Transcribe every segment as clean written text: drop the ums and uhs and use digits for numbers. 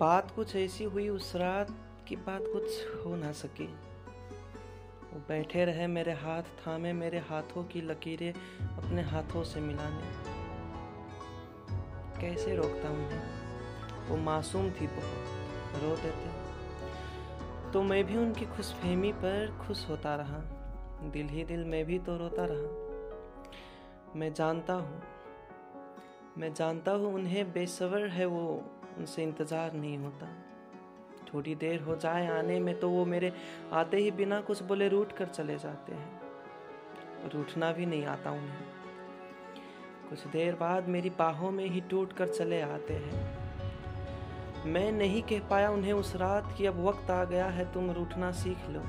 बात कुछ ऐसी हुई उस रात कि बात कुछ हो ना सकी। वो बैठे रहे मेरे हाथ थामे, मेरे हाथों की लकीरें अपने हाथों से मिलाने। कैसे रोकता उन्हें, वो मासूम थी बहुत, रो देते। तो मैं भी उनकी खुशफहमी पर खुश होता रहा, दिल ही दिल में भी तो रोता रहा। मैं जानता हूँ उन्हें बेसब्र है वो, उनसे इंतज़ार नहीं होता। थोड़ी देर हो जाए आने में तो वो मेरे आते ही बिना कुछ बोले रूठ कर चले जाते हैं। रूठना भी नहीं आता उन्हें। कुछ देर बाद मेरी बाहों में ही टूट कर चले आते हैं। मैं नहीं कह पाया उन्हें उस रात कि अब वक्त आ गया है, तुम रूठना सीख लो।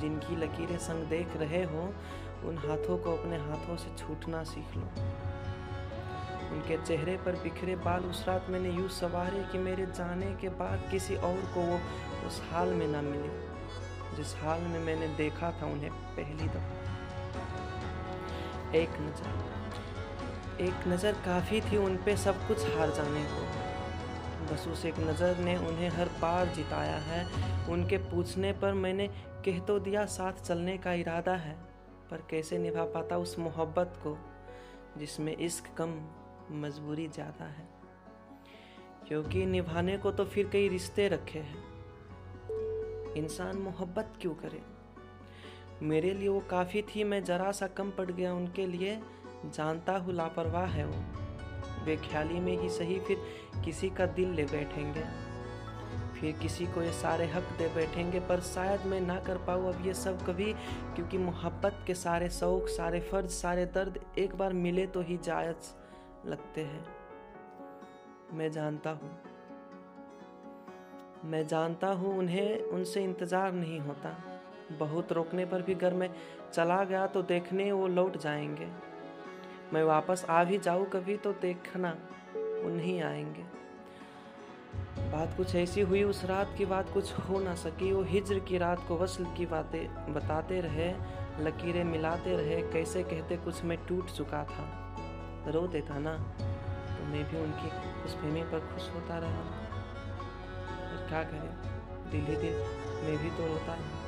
जिनकी लकीरें संग देख रहे हो, उन हाथों को अपने हाथों से छूटना सीख लो। उनके चेहरे पर बिखरे बाल उस रात मैंने यूँ सवारे कि मेरे जाने के बाद किसी और को वो उस हाल में ना मिले जिस हाल में मैंने देखा था उन्हें पहली दफा। एक नज़र काफ़ी थी उन पे सब कुछ हार जाने को। बस उस एक नज़र ने उन्हें हर बार जिताया है। उनके पूछने पर मैंने कह तो दिया साथ चलने का इरादा है, पर कैसे निभा पाता उस मोहब्बत को जिसमें इश्क कम मजबूरी ज़्यादा है। क्योंकि निभाने को तो फिर कई रिश्ते रखे हैं, इंसान मोहब्बत क्यों करे। मेरे लिए वो काफ़ी थी, मैं ज़रा सा कम पड़ गया उनके लिए। जानता हूँ लापरवाह है वो, बेख्याली में ही सही फिर किसी का दिल ले बैठेंगे, फिर किसी को ये सारे हक दे बैठेंगे। पर शायद मैं ना कर पाऊँ अब ये सब कभी, क्योंकि मोहब्बत के सारे शौक़, सारे फ़र्ज, सारे दर्द एक बार मिले तो ही जायज़ लगते हैं। मैं जानता हूँ उन्हें उनसे इंतज़ार नहीं होता। बहुत रोकने पर भी घर में चला गया तो देखने वो लौट जाएंगे। मैं वापस आ भी जाऊँ कभी तो देखना वो नहीं आएंगे। बात कुछ ऐसी हुई उस रात की बात कुछ हो ना सकी। वो हिज्र की रात को वस्ल की बातें बताते रहे, लकीरें मिलाते रहे। कैसे कहते कुछ मैं टूट चुका था, रो देता ना। तो मैं भी उनकी उस प्रेमी पर खुश होता रहा, और क्या करें, दिल ही दिल मैं भी तो रोता रहा।